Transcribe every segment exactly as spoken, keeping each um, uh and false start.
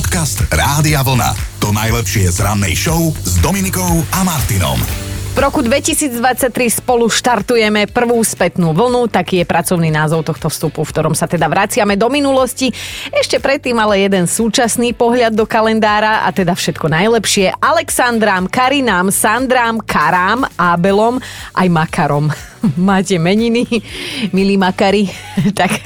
Podcast Rádia Vlna. To najlepšie z rannej show s Dominikou a Martinom. V roku dvetisícdvadsaťtri spolu štartujeme prvú spätnú vlnu, taký je pracovný názov tohto vstupu, v ktorom sa teda vraciame do minulosti. Ešte predtým ale jeden súčasný pohľad do kalendára a teda všetko najlepšie Alexandrám, Karinám, Sandrám, Karám, Abelom aj Makarom. Máte meniny, milí Makari, tak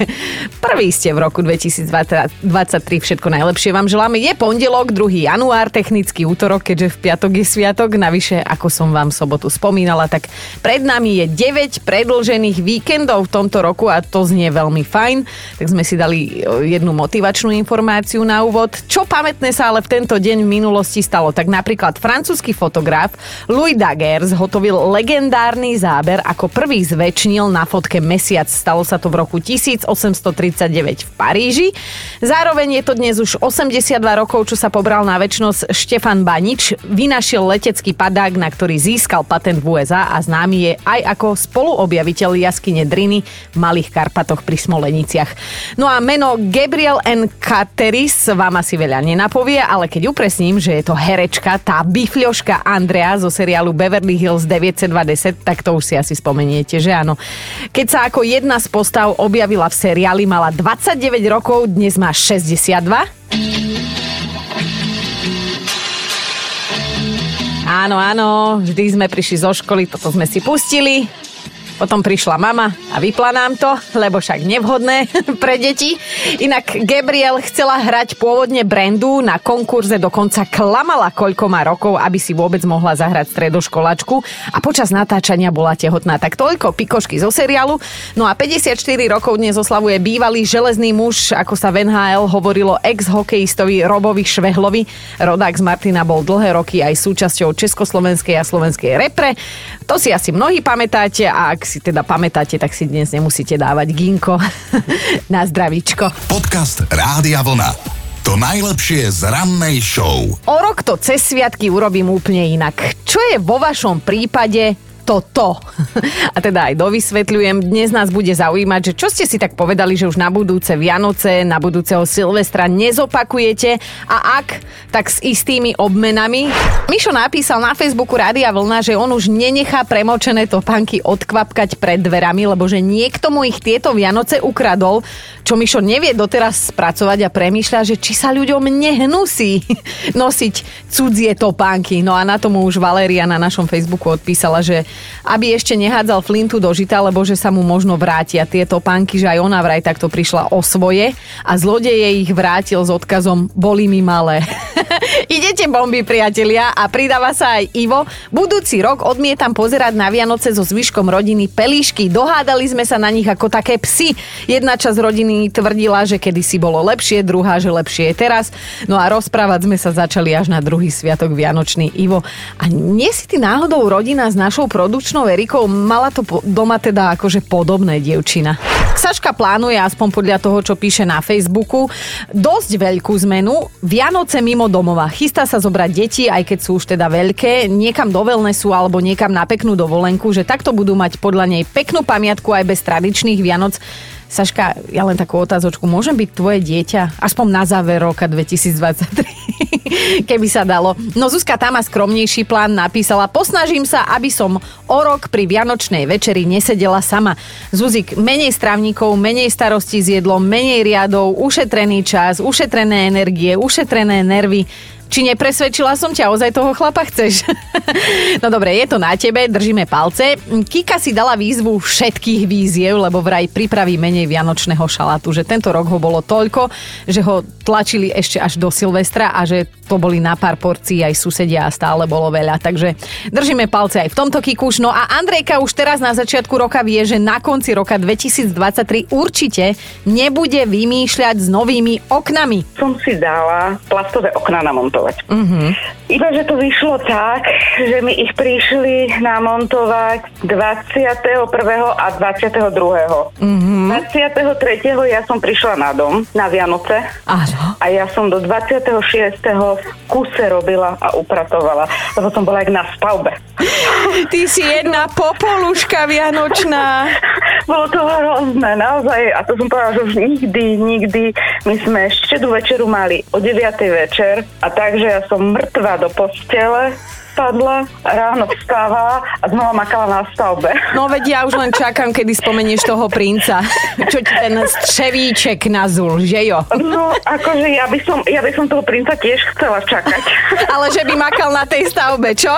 prvý ste v roku dvetisícdvadsaťtri, všetko najlepšie vám želáme. Je pondelok, druhý január, technický útorok, keďže v piatok je sviatok, navyše, ako som vám v sobotu spomínala, tak pred nami je deväť predĺžených víkendov v tomto roku a to znie veľmi fajn, tak sme si dali jednu motivačnú informáciu na úvod. Čo pamätné sa ale v tento deň v minulosti stalo? Tak napríklad francúzsky fotograf Louis Daguerre zhotovil legendárny záber, ako prvý Prvý zväčšnil na fotke mesiac. Stalo sa to v roku tisícosemstotridsaťdeväť v Paríži. Zároveň je to dnes už osemdesiatdva rokov, čo sa pobral na väčnosť Štefan Banič. Vynašiel letecký padák, na ktorý získal patent v ú es á a známy je aj ako spoluobjaviteľ jaskyne Driny v Malých Karpatoch pri Smoleniciach. No a meno Gabriel N. Cateris vám asi veľa nenapovie, ale keď upresním, že je to herečka, tá bifľoška Andrea zo seriálu Beverly Hills deväťdesiatdva desať, tak to už si asi spomenie. Že áno. Keď sa ako jedna z postav objavila v seriáli, mala dvadsaťdeväť rokov, dnes má šesťdesiatdva. Áno, áno, vždy sme prišli zo školy, toto sme si pustili. Potom prišla mama a vypla nám to, lebo však nevhodné pre deti. Inak Gabriel chcela hrať pôvodne Brandu, na konkurze dokonca klamala, koľko má rokov, aby si vôbec mohla zahrať stredoškolačku a počas natáčania bola tehotná. Tak toľko pikošky zo seriálu. No a päťdesiatštyri rokov dnes oslavuje bývalý železný muž, ako sa v en há el hovorilo ex-hokejistovi Robovi Švehlovi. Rodák z Martina bol dlhé roky aj súčasťou československej a slovenskej repre. To si asi mnohí pamätáte a ak si teda pamätáte, tak si dnes nemusíte dávať ginko. Na zdravíčko. Podcast Rádia Vlna. To najlepšie z rannej show. O rok to cez sviatky urobím úplne inak. Čo je vo vašom prípade toto? A teda aj dovysvetľujem. Dnes nás bude zaujímať, že čo ste si tak povedali, že už na budúce Vianoce, na budúceho Silvestra nezopakujete a ak, tak s istými obmenami. Mišo napísal na Facebooku Rádia Vlna, že on už nenechá premočené topánky odkvapkať pred dverami, lebo že niekto mu ich tieto Vianoce ukradol, čo Mišo nevie doteraz spracovať a premýšľa, že či sa ľuďom nehnusí nosiť cudzie topánky. No a na tomu už Valéria na našom Facebooku odpísala, že aby ešte nehádzal flintu do žita, lebo že sa mu možno vrátia tieto pánky, že aj ona vraj takto prišla o svoje a zlodeje ich vrátil s odkazom boli mi malé. Idete bomby, priatelia, a pridáva sa aj Ivo. Budúci rok odmietam pozerať na Vianoce so zvyškom rodiny Pelíšky. Dohádali sme sa na nich ako také psi. Jedna časť rodiny tvrdila, že kedysi bolo lepšie, druhá, že lepšie je teraz. No a rozprávať sme sa začali až na druhý sviatok Vianočný. Ivo, a nie si ty náhodou rodina s našou produkčnou Erikou? Mala to doma teda akože podobné dievčina. Saška plánuje, aspoň podľa toho, čo píše na Facebooku, dosť veľkú zmenu. Vianoce mimo domova. Chystá sa zobrať deti, aj keď sú už teda veľké, niekam do wellnessu alebo niekam na peknú dovolenku, že takto budú mať podľa nej peknú pamiatku aj bez tradičných Vianoc. Saška, ja len takú otázočku, môžem byť tvoje dieťa? Aspoň na záver roka dvetisícdvadsaťtri, keby sa dalo. No Zuzka tá má skromnejší plán, napísala, posnažím sa, aby som o rok pri Vianočnej večeri nesedela sama. Zuzik, menej strávnikov, menej starosti s jedlom, menej riadov, ušetrený čas, ušetrené energie, ušetrené nervy. Či nepresvedčila som ťa, ozaj toho chlapa chceš? No dobre, je to na tebe, držíme palce. Kika si dala výzvu všetkých výziev, lebo vraj pripraví menej vianočného šalátu, že tento rok ho bolo toľko, že ho tlačili ešte až do Silvestra a že to boli na pár porcií aj susedia a stále bolo veľa, takže držíme palce aj v tomto, Kikuš. No a Andrejka už teraz na začiatku roka vie, že na konci roka dvetisícdvadsaťtri určite nebude vymýšľať s novými oknami. Som si dala plastové okná na mont- Mm-hmm. Iba, že to vyšlo tak, že mi ich prišli namontovať dvadsiateho prvého a dvadsiateho druhého Mm-hmm. dvadsiateho tretieho ja som prišla na dom na Vianoce. Áno. A ja som do dvadsiateho šiesteho šesť v kuse robila a upratovala. Lebo som bola jak na stavbe. Ty si jedna popoluška vianočná. Bolo to hrozné, naozaj. A to som povedala, že už nikdy, nikdy. My sme štedu večeru mali o deviatej večer a takže ja som mŕtva do postele padla, ráno vstávala a znova makala na stavbe. No veď ja už len čakám, kedy spomenieš toho princa. Čo ti ten čevíček nazul, že jo? No, akože ja by som, ja by som toho princa tiež chcela čakať. Ale že by makal na tej stavbe, čo?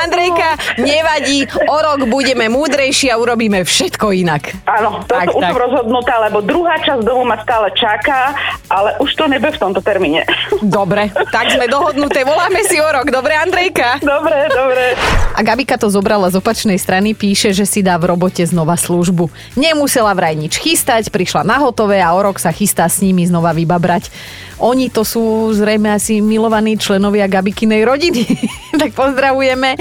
Andrejka, nevadí, o rok budeme múdrejší a urobíme všetko inak. Áno, to tak, už tak. Som rozhodnutá, lebo druhá časť domu ma stále čaká, ale už to nebude v tomto termíne. Dobre, tak sme dohodnuté, voláme si o rok. Dobre, Andrejka? Dobre, dobre. A Gabika to zobrala z opačnej strany, píše, že si dá v robote znova službu. Nemusela vraj nič chystať, prišla na hotové a o rok sa chystá s nimi znova vybabrať. Oni to sú zrejme asi milovaní členovia Gabikinej rodiny. Tak pozdravujeme.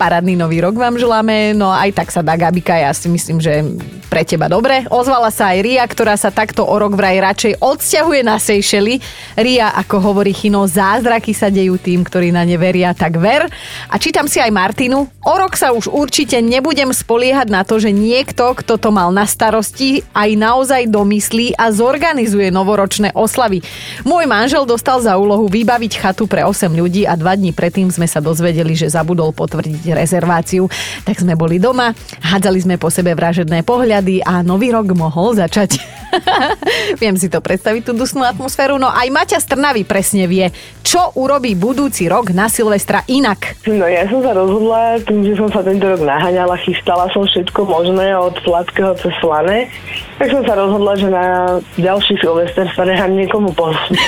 Parádny nový rok vám želáme. No aj tak sa dá, Gabika, ja si myslím, že pre teba dobre. Ozvala sa aj Ria, ktorá sa takto o rok vraj radšej odsťahuje na Seychelles. Ria, ako hovorí Chino, zázraky sa dejú tým, ktorí na ne veria, tak ver. A čítam si aj Martinu. O rok sa už určite nebudem spoliehať na to, že niekto, kto to mal na starosti, aj naozaj domyslí a zorganizuje novoročné oslavy. Môj manžel dostal za úlohu vybaviť chatu pre osem ľudí a dva dní predtým sme sa dozvedeli, že zabudol potvrdiť rezerváciu. Tak sme boli doma, hádzali sme po sebe vražedné pohľady a nový rok mohol začať. Viem si to predstaviť, tú dusnú atmosféru. No aj Maťa z Trnavy presne vie, čo urobí budúci rok na Silvestra inak. No ja som sa rozhodla tým, že som sa tento rok naháňala, chystala som všetko možné od sladkého cez slané. Tak som sa rozhodla, že na ďalší Silvester sa nechám niekomu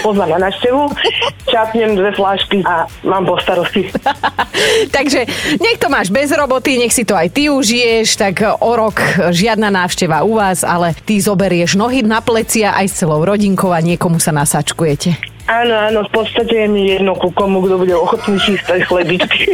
pozvať na návštevu, čapnem dve fľašky a mám po starosti. Takže nech to máš bez roboty, nech si to aj ty užiješ, tak o rok žiadna návšteva u vás, ale ty zoberieš nohy na plecia aj s celou rodinkou a niekomu sa nasačkujete. Áno, áno, v podstate je mi jedno ku komu, kto bude ochotný čistať chlebičky.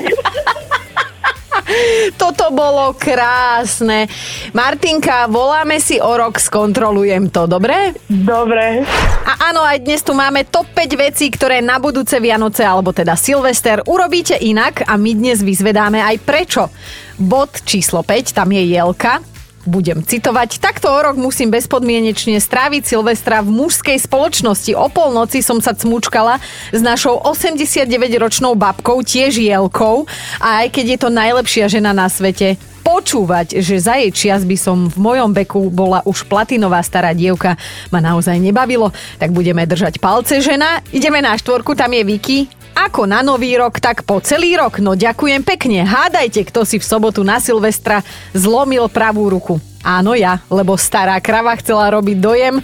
Toto bolo krásne. Martinka, voláme si o rok, skontrolujem to, dobre? Dobre. A áno, aj dnes tu máme top päť vecí, ktoré na budúce Vianoce, alebo teda Silvester, urobíte inak a my dnes vyzvedáme aj prečo. Bod číslo päť, tam je Jelka. Budem citovať. Takto o rok musím bezpodmienečne stráviť Silvestra v mužskej spoločnosti. O polnoci som sa cmučkala s našou osemdesiatdeväťročnou babkou, tiež Jelkou. A aj keď je to najlepšia žena na svete, počúvať, že za jej čias by som v mojom veku bola už platinová stará dievka, ma naozaj nebavilo. Tak budeme držať palce, žena. Ideme na štvorku, tam je Vicky. Ako na nový rok, tak po celý rok. No ďakujem pekne. Hádajte, kto si v sobotu na Silvestra zlomil pravú ruku. Áno, ja, lebo stará krava chcela robiť dojem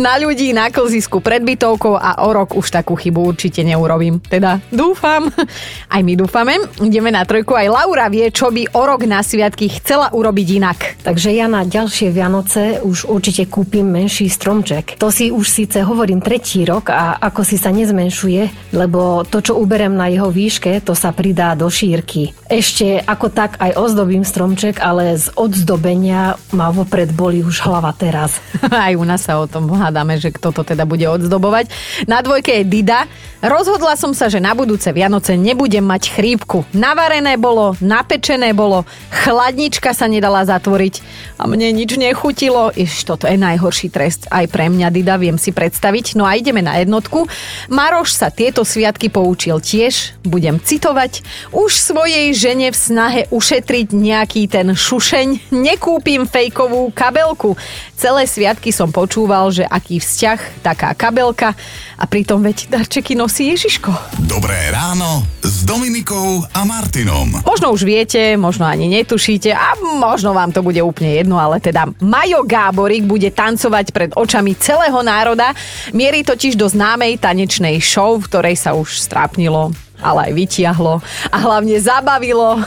na ľudí na klzisku pred bytovkou a o rok už takú chybu určite neurobím. Teda dúfam. Aj my dúfame. Ideme na trojku. Aj Laura vie, čo by o rok na sviatky chcela urobiť inak. Takže ja na ďalšie Vianoce už určite kúpim menší stromček. To si už síce hovorím tretí rok a ako si sa nezmenšuje, lebo to, čo uberem na jeho výške, to sa pridá do šírky. Ešte ako tak aj ozdobím stromček, ale z odzdobenia ma vopred boli už hlava teraz. Aj u nás sa o tom hádame, že kto to teda bude odzdobovať. Na dvojke je Dida. Rozhodla som sa, že na budúce Vianoce nebudem mať chrípku. Navarené bolo, napečené bolo, chladnička sa nedala zatvoriť a mne nič nechutilo. Iš, toto je najhorší trest aj pre mňa, Dida, viem si predstaviť. No a ideme na jednotku. Maroš sa tieto sviatky poučil tiež, budem citovať. Už svojej žene v snahe ušetriť nejaký ten šušeň nekúpim fejkovú kabelku. Celé sviatky som počúval, že aký vzťah, taká kabelka a pritom veď darčeky nosí Ježiško. Dobré ráno s Dominikou a Martinom. Možno už viete, možno ani netušíte a možno vám to bude úplne jedno, ale teda Majo Gáborík bude tancovať pred očami celého národa. Mierí totiž do známej tanečnej show, v ktorej sa už strápnilo ale aj vytiahlo a hlavne zabavilo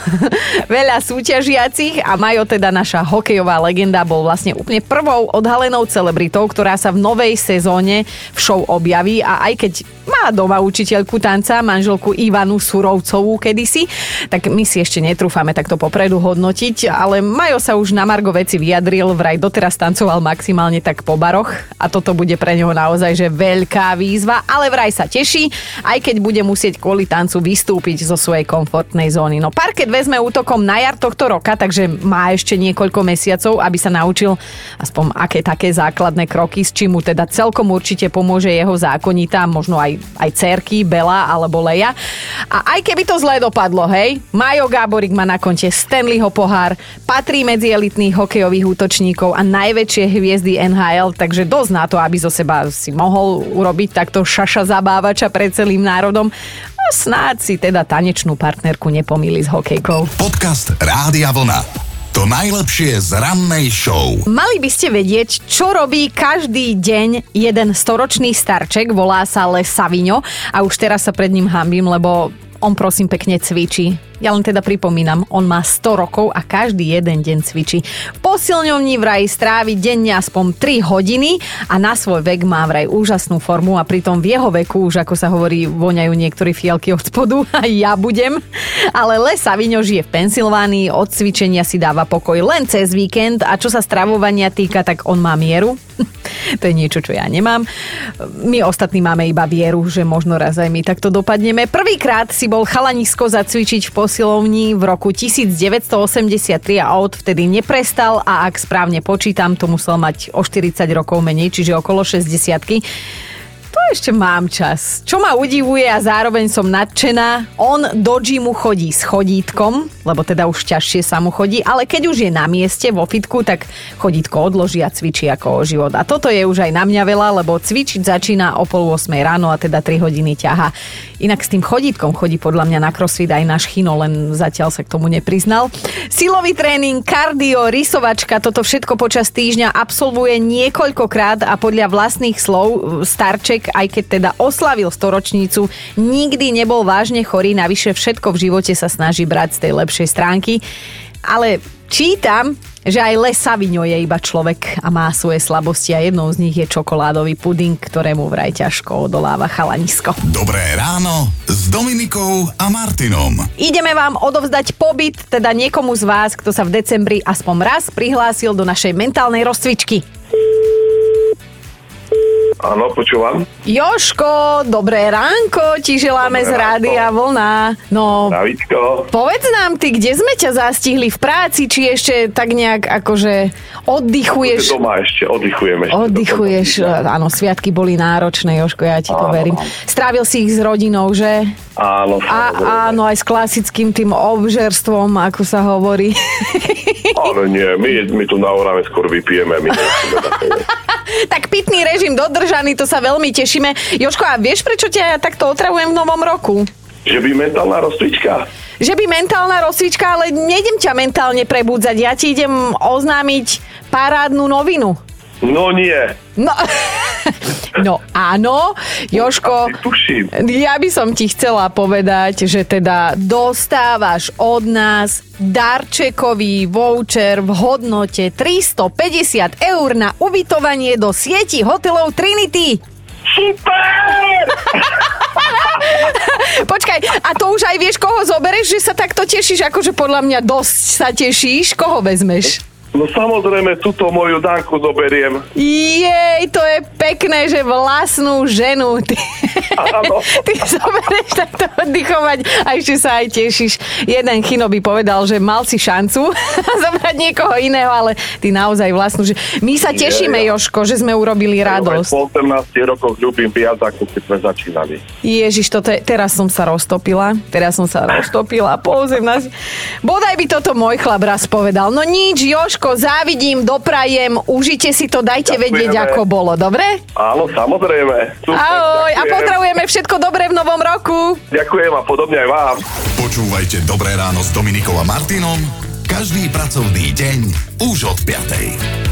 veľa súťažiacich a Majo, teda naša hokejová legenda, bol vlastne úplne prvou odhalenou celebritou, ktorá sa v novej sezóne v show objaví a aj keď má doma učiteľku tanca, manželku Ivanu Surovcovú kedysi, tak my si ešte netrúfame takto popredu hodnotiť, ale Majo sa už na margo veci vyjadril, vraj doteraz tancoval maximálne tak po baroch a toto bude pre neho naozaj že veľká výzva, ale vraj sa teší, aj keď bude musieť kvôli tancu vystúpiť zo svojej komfortnej zóny. No parket vezme útokom na jar tohto roka, takže má ešte niekoľko mesiacov, aby sa naučil aspoň aké také základné kroky, s čím mu teda celkom určite pomôže jeho zákonitá, možno aj, aj dcerky, Bela alebo Leja. A aj keby to zle dopadlo, hej, Majo Gáborík má na konte Stanleyho pohár, patrí medzi elitných hokejových útočníkov a najväčšie hviezdy en há el, takže dosť na to, aby zo seba si mohol urobiť takto šaša zabávača pred celým národom. No snáď si teda tanečnú partnerku nepomýli s hokejkou. Podcast Rádia Vlna. To najlepšie z rannej show. Mali by ste vedieť, čo robí každý deň jeden storočný starček, volá sa Les Savino a už teraz sa pred ním hanbím, lebo on prosím pekne cvičí. Ja len teda pripomínam, on má sto rokov a každý jeden deň cvičí. V posilňovni vraj strávi denne aspoň tri hodiny a na svoj vek má vraj úžasnú formu a pritom v jeho veku už, ako sa hovorí, voňajú niektorí fialky od spodu a ja budem. Ale Les Savino žije v Pensylvánii, od cvičenia si dáva pokoj len cez víkend a čo sa stravovania týka, tak on má mieru. To je niečo, čo ja nemám. My ostatní máme iba vieru, že možno raz aj my takto dopadneme. Prvýkrát si bol chalanisko zacvičiť v posilovni v roku devätnásť osemdesiattri a odvtedy neprestal a ak správne počítam, to musel mať o štyridsať rokov menej, čiže okolo šesťdesiatky. To ešte mám čas. Čo ma udivuje a zároveň som nadšená, on do džimu chodí s chodítkom, lebo teda už ťažšie sa mu chodí, ale keď už je na mieste vo fitku, tak chodítko odloží a cvičí ako o život. A toto je už aj na mňa veľa, lebo cvičiť začína o pol ôsmej ráno a teda tri hodiny ťaha. Inak s tým chodítkom chodí podľa mňa na crossfit aj náš Chino, len zatiaľ sa k tomu nepriznal. Silový tréning, kardio, rysovačka, toto všetko počas týždňa absolvuje niekoľkokrát a podľa vlastných slov starček, aj keď teda oslavil storočnicu, nikdy nebol vážne chorý, navyše všetko v živote sa snaží brať z tej lepšej stránky. Ale čítam, že aj Les Savino je iba človek a má svoje slabosti a jednou z nich je čokoládový puding, ktorému vraj ťažko odoláva chalanisko. Dobré ráno s Dominikou a Martinom. Ideme vám odovzdať pobyt, teda niekomu z vás, kto sa v decembri aspoň raz prihlásil do našej mentálnej rozcvičky. Áno, počúvam. Joško, dobré ránko, ti želáme dobré z Rádia Vlna. No, Davidko. Povedz nám ty, kde sme ťa zastihli v práci, či ešte tak nejak akože oddychuješ? Doma ešte, oddychujem ešte. Oddychuješ, áno, sviatky boli náročné, Joško, ja ti áno. to verím. Strávil si ich s rodinou, že? Áno, samozrejme. A, áno, aj s klasickým tým obžerstvom, ako sa hovorí. Ale nie, my, my tu na Orave skôr vypijeme, my nechceme také. Tak pitný režim dodržaný, to sa veľmi tešíme. Jožko, a vieš, prečo ťa takto otravujem v novom roku? Že by mentálna rozcvička. Že by mentálna rozcvička, ale nejdem ťa mentálne prebúdzať. Ja ti idem oznámiť parádnu novinu. No nie. No... No áno, Jožko, ja by som ti chcela povedať, že teda dostávaš od nás darčekový voucher v hodnote tristopäťdesiat eur na ubytovanie do sieti hotelov Trinity. Super! Počkaj, a to už aj vieš, koho zobereš, že sa takto tešíš, akože podľa mňa dosť sa tešíš, koho vezmeš? No samozrejme, túto moju Danku zoberiem. Jej, to je pekné, že vlastnú ženu. Ty, ty zoberieš takto oddychovať a ešte sa aj tešíš. Jeden Chino by povedal, že mal si šancu zobrať niekoho iného, ale ty naozaj vlastnú ženu. My sa tešíme, Je, ja. Jožko, že sme urobili radosť. Po osemnástich rokoch ľúbim viac, ako keď sme začínali. Ježiš, toto je, teraz som sa roztopila. Teraz som sa roztopila po osemnástich. Bodaj by toto môj chlap raz povedal. No nič, Jožko, závidím, doprajem, užite si to, dajte ďakujeme. Vedieť, ako bolo, dobre? Áno, samozrejme. Super, ahoj, ďakujem. A potravujeme všetko dobré v novom roku. Ďakujem a podobne aj vám. Počúvajte Dobré ráno s Dominikou a Martinom každý pracovný deň už od piatej.